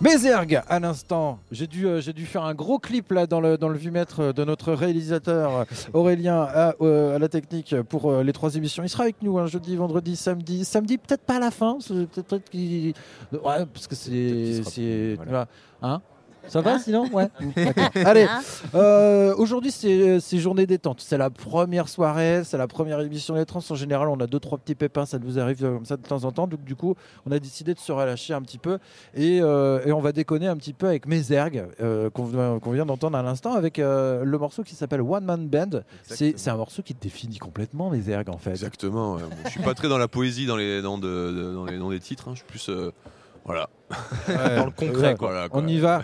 Meserg, à l'instant, j'ai dû faire un gros clip là dans le vue-mètre de notre réalisateur Aurélien à La Technique pour les trois émissions. Il sera avec nous hein, jeudi, vendredi, samedi. Samedi peut-être pas à la fin, peut-être qu'il... Ouais, parce que c'est... Voilà. Hein ? Ça va sinon ? Ouais. D'accord. Allez, aujourd'hui c'est journée détente. C'est la première soirée, c'est la première émission des trans. En général, on a 2-3 petits pépins, ça nous arrive comme ça de temps en temps. Donc du coup, on a décidé de se relâcher un petit peu et on va déconner un petit peu avec Meserg qu'on vient d'entendre à l'instant avec le morceau qui s'appelle One Man Band. C'est un morceau qui définit complètement Meserg en fait. Exactement. Ouais. Bon, je suis pas très dans la poésie dans les titres. Hein. Je suis plus voilà. Ouais, dans le concret quoi, là, quoi. On y va.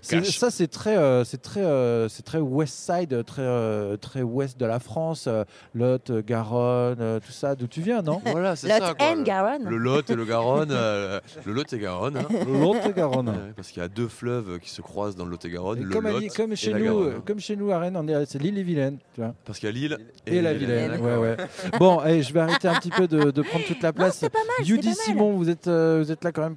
C'est très West Side, très ouest de la France, Lot-et-Garonne, tout ça. D'où tu viens, non ? Voilà, c'est Lot ça. Lot-et-Garonne. Le Lot et le Garonne, le Lot-et-Garonne. Hein. Le Lot-et-Garonne. Ouais, parce qu'il y a deux fleuves qui se croisent dans le Lot-et-Garonne. Comme chez nous à Rennes, c'est l'Ille-et-Vilaine, tu vois. Parce qu'il y a l'Ille et la Vilaine. Ouais, ouais. Bon, allez, je vais arrêter un petit peu de prendre toute la place. Non, c'est pas mal. Yudi Simon, vous êtes là quand même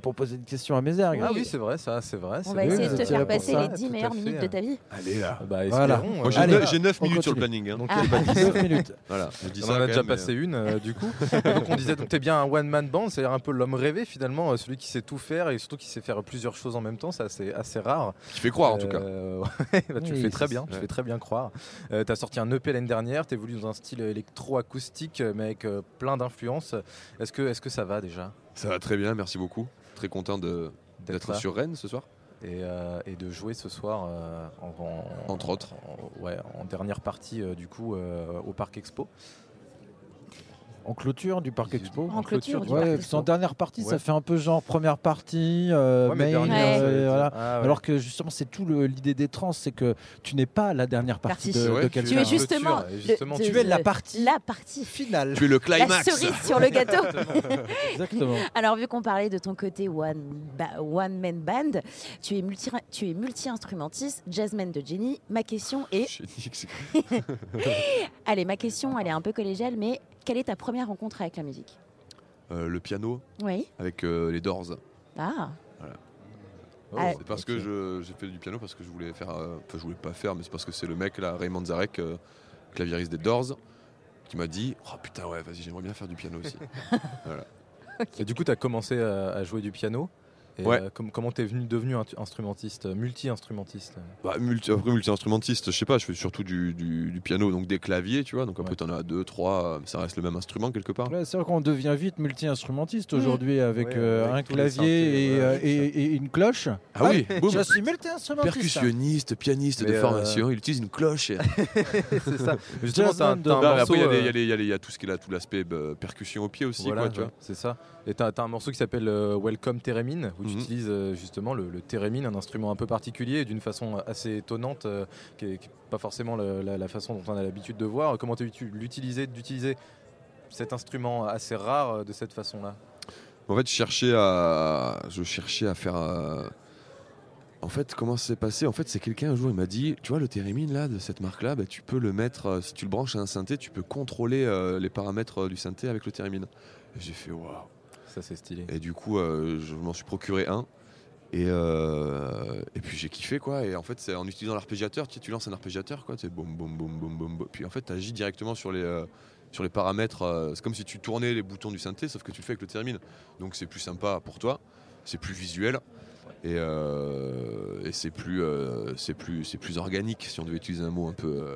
pour poser une question à Meserg. Ah oui, c'est vrai. On va essayer de te faire passer les 10 meilleures minutes de ta vie. Allez là. Bah, voilà. Moi, j'ai 9 minutes sur le planning. Hein. Donc, pas 9 minutes. Voilà. On en a déjà passé une, du coup. Donc on disait, t'es bien un one-man band, c'est-à-dire un peu l'homme rêvé, finalement, celui qui sait tout faire et surtout qui sait faire plusieurs choses en même temps. C'est assez rare. Tu fais croire, en tout cas. Bah, tu le fais très bien. Tu fais très bien croire. T'as sorti un EP l'année dernière. T'es voulu dans un style électro-acoustique, mais avec plein d'influences. Est-ce que ça va déjà ? Ça va très bien, merci beaucoup. Très content d'être sur Rennes ce soir. Et de jouer ce soir, entre autres, en dernière partie au Parc Expo. En clôture du Parc Expo. En dernière partie, ça fait un peu genre première partie, voilà. Ah ouais. Alors que justement, c'est tout l'idée des trans, c'est que tu n'es pas la dernière partie de quelqu'un. Tu es justement tu es la partie finale. Tu es le climax. La cerise sur le gâteau. Exactement. Alors vu qu'on parlait de ton côté one man band, tu es multi-instrumentiste, jazzman de génie. Ma question est... Allez, ma question, elle est un peu collégiale, mais... Quelle est ta première rencontre avec la musique ? Le piano, avec les Doors. Ah. Voilà. C'est parce que j'ai fait du piano parce que je voulais faire, je voulais pas faire, mais c'est parce que c'est le mec là, Ray Manzarek, claviériste des Doors, qui m'a dit, oh putain ouais, vas-y, j'aimerais bien faire du piano aussi. Voilà. Okay. Et du coup, t'as commencé à jouer du piano. Et comment t'es devenu instrumentiste, multi-instrumentiste ? Après multi-instrumentiste, je sais pas, je fais surtout du piano, donc des claviers, tu vois. Donc après t'en as 2, 3, ça reste le même instrument quelque part. Ouais, c'est vrai qu'on devient vite multi-instrumentiste aujourd'hui avec un clavier et une cloche. Ah oui, je suis multi-instrumentiste. Percussionniste, pianiste de formation, il utilise une cloche. C'est ça. Justement, il y a tout ce qu'il a, tout l'aspect percussion au pied aussi, voilà, quoi, tu vois. C'est ça. Et t'as un morceau qui s'appelle Welcome Theremin, où tu utilises justement le theremin, un instrument un peu particulier, d'une façon assez étonnante, qui n'est pas forcément la façon dont on a l'habitude de voir. Comment tu d'utiliser cet instrument assez rare de cette façon-là ? En fait, je cherchais à faire... En fait, comment ça s'est passé ? En fait, c'est quelqu'un un jour, il m'a dit, tu vois, le theremin là, de cette marque-là, bah, tu peux le mettre, si tu le branches à un synthé, tu peux contrôler les paramètres du synthé avec le theremin. Et j'ai fait, waouh ! Ça, c'est stylé. Et du coup, je m'en suis procuré un. Et puis, j'ai kiffé, quoi. Et en fait, c'est en utilisant l'arpégiateur, tu lances un arpégiateur, quoi. Tu sais, boum, boum, boum, boum, boum, boum. Puis en fait, tu agis directement sur les paramètres. C'est comme si tu tournais les boutons du synthé, sauf que tu le fais avec le theremin. Donc, c'est plus sympa pour toi. C'est plus visuel. Et c'est plus organique, si on devait utiliser un mot un peu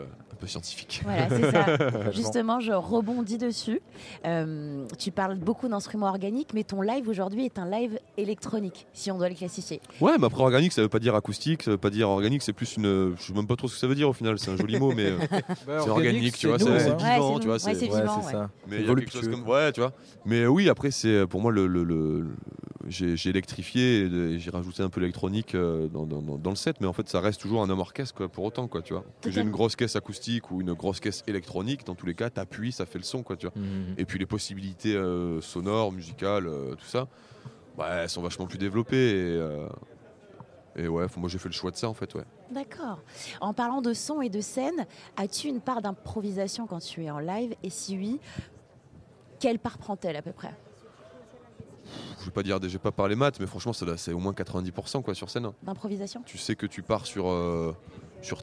scientifique. Voilà, c'est ça. Justement, je rebondis dessus. Tu parles beaucoup d'instruments organiques, mais ton live aujourd'hui est un live électronique, si on doit le classifier. Ouais, mais après organique, ça veut pas dire acoustique, ça veut pas dire organique, c'est plus une... Je sais même pas trop ce que ça veut dire au final, c'est un joli mot, mais c'est organique, tu vois, c'est vivant, tu vois. Ouais, c'est vivant, ouais. Mais il y a quelque chose comme... Ouais, tu vois. Mais oui, après, c'est pour moi le... J'ai électrifié et j'ai rajouté un peu l'électronique dans le set, mais en fait ça reste toujours un homme orchestre, quoi, pour autant, quoi, tu vois. Que j'ai une grosse caisse acoustique ou une grosse caisse électronique, dans tous les cas t'appuies, ça fait le son, quoi, tu vois. Et puis les possibilités sonores, musicales, tout ça, elles sont vachement plus développées et ouais, moi j'ai fait le choix de ça, en fait, ouais. D'accord. En parlant de son et de scène, as-tu une part d'improvisation quand tu es en live, et si oui, quelle part prend-elle à peu près ? je vais pas dire, j'ai pas parlé maths, mais franchement c'est au moins 90% quoi, sur scène. D'improvisation. Tu sais que tu pars sur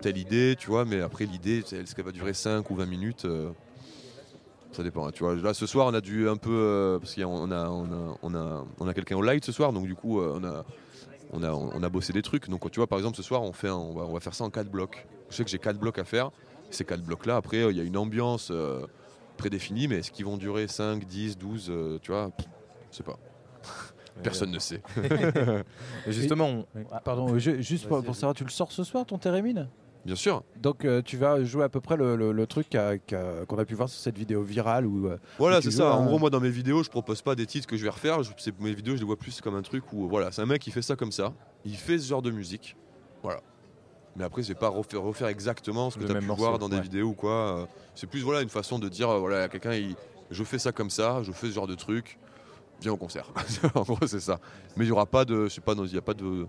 telle idée, tu vois, mais après l'idée, est-ce qu'elle va durer 5 ou 20 minutes ça dépend. Hein, tu vois, là ce soir on a dû un peu parce qu'on a quelqu'un au light ce soir, donc du coup on a bossé des trucs. Donc tu vois, par exemple ce soir on va faire ça en 4 blocs. Je sais que j'ai 4 blocs à faire. Ces 4 blocs là, après il y a une ambiance prédéfinie, mais est-ce qu'ils vont durer 5, 10, 12 tu vois, je sais pas. Personne ne sait. Justement, pardon, juste pour savoir, tu le sors ce soir ton Theremin ? Bien sûr. Donc tu vas jouer à peu près le truc qu'on a pu voir sur cette vidéo virale où, voilà, où c'est ça. En gros, moi dans mes vidéos, je propose pas des titres que je vais refaire. Mes vidéos, je les vois plus comme un truc où voilà, c'est un mec qui fait ça comme ça. Il fait ce genre de musique. Voilà. Mais après, c'est pas refaire exactement ce que tu as pu voir dans des vidéos ou quoi. C'est plus voilà une façon de dire voilà, quelqu'un, je fais ça comme ça, je fais ce genre de truc. Viens au concert. En gros, c'est ça. Mais il n'y aura pas de, je sais pas, il y a pas de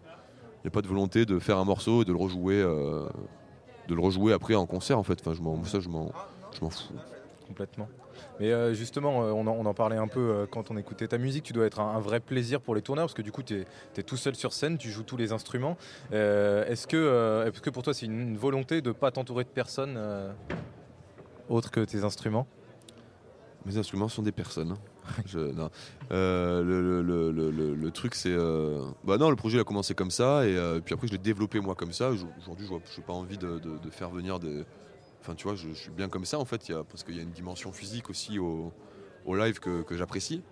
volonté de faire un morceau et de le rejouer. De le rejouer après en concert en fait, enfin, je m'en fous complètement. Mais justement on en parlait un peu quand on écoutait ta musique, tu dois être un vrai plaisir pour les tourneurs parce que du coup t'es tout seul sur scène, tu joues tous les instruments, est-ce que pour toi c'est une volonté de pas t'entourer de personnes autres que tes instruments? Mes instruments sont des personnes. Le truc c'est le projet il a commencé comme ça et puis après je l'ai développé moi comme ça. Aujourd'hui je n'ai pas envie de faire venir des, enfin tu vois, je suis bien comme ça en fait, parce qu'il y a une dimension physique aussi au live que j'apprécie,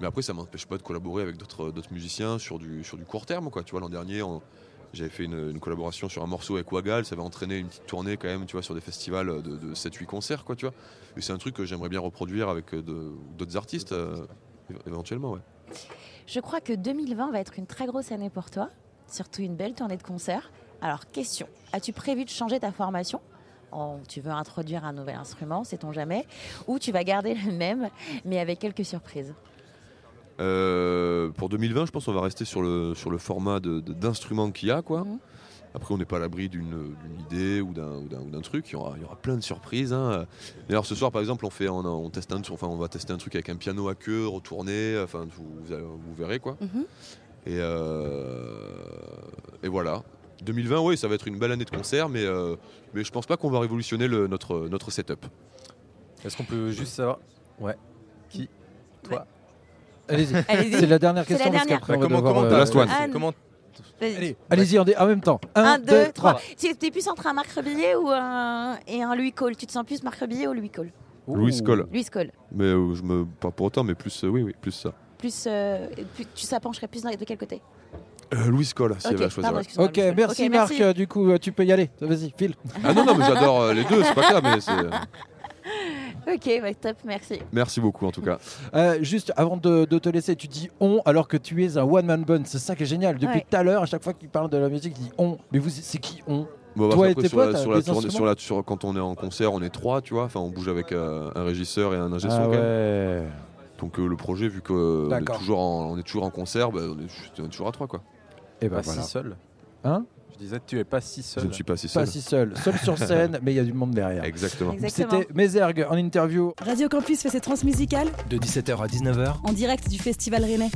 mais après ça ne m'empêche pas de collaborer avec d'autres musiciens sur du court terme quoi. Tu vois, l'an dernier j'avais fait une collaboration sur un morceau avec Wagal, ça avait entraîné une petite tournée quand même, tu vois, sur des festivals de 7-8 concerts quoi, tu vois. Et c'est un truc que j'aimerais bien reproduire avec d'autres artistes éventuellement, ouais. Je crois que 2020 va être une très grosse année pour toi, surtout une belle tournée de concerts. Alors question, as-tu prévu de changer ta formation ? Tu veux introduire un nouvel instrument, sait-on jamais, ou tu vas garder le même mais avec quelques surprises ? Pour 2020, je pense qu'on va rester sur le format d'instrument qu'il y a quoi. Après on n'est pas à l'abri d'une idée ou d'un truc. Il y aura plein de surprises hein. Et alors ce soir par exemple on va tester un truc avec un piano à queue retourné, enfin vous verrez quoi. Et voilà, 2020 oui, ça va être une belle année de concerts, mais je pense pas qu'on va révolutionner notre setup. Est-ce qu'on peut juste savoir qui toi Allez-y. C'est la dernière question. Allez-y en même temps. 1, 2, 3. T'es plus entre un Marc Rebillet et un Louis Cole. Tu te sens plus Marc Rebillet ou Louis Cole ? Louis Cole. Mais pas pour autant, mais plus plus ça. Plus tu s'appencherais plus de quel côté ? Louis Cole, si elle va choisir. Ok, merci Marc. Du coup, tu peux y aller. Vas-y, file. Ah non, mais j'adore les deux. C'est pas grave, mais c'est. Ok, top, merci. Merci beaucoup en tout cas. Juste avant de te laisser, tu dis on alors que tu es un one man band, c'est ça qui est génial. Depuis tout à l'heure, à chaque fois qu'il parle de la musique, il dit on. Mais vous, c'est qui on ? Toi et tes potes. Quand on est en concert, on est 3, tu vois. Enfin, on bouge avec un régisseur et un ingé son. Donc le projet, vu qu'on est toujours en concert, on est toujours à 3 quoi. Et bah voilà. Si seul. Hein ? Je disais que tu n'es pas si seul. Je ne suis pas si seul. Pas si seul. Seul sur scène, mais il y a du monde derrière. Exactement. C'était Meserg en interview. Radio Campus fait ses transmusicales de 17h à 19h en direct du Festival Rennais.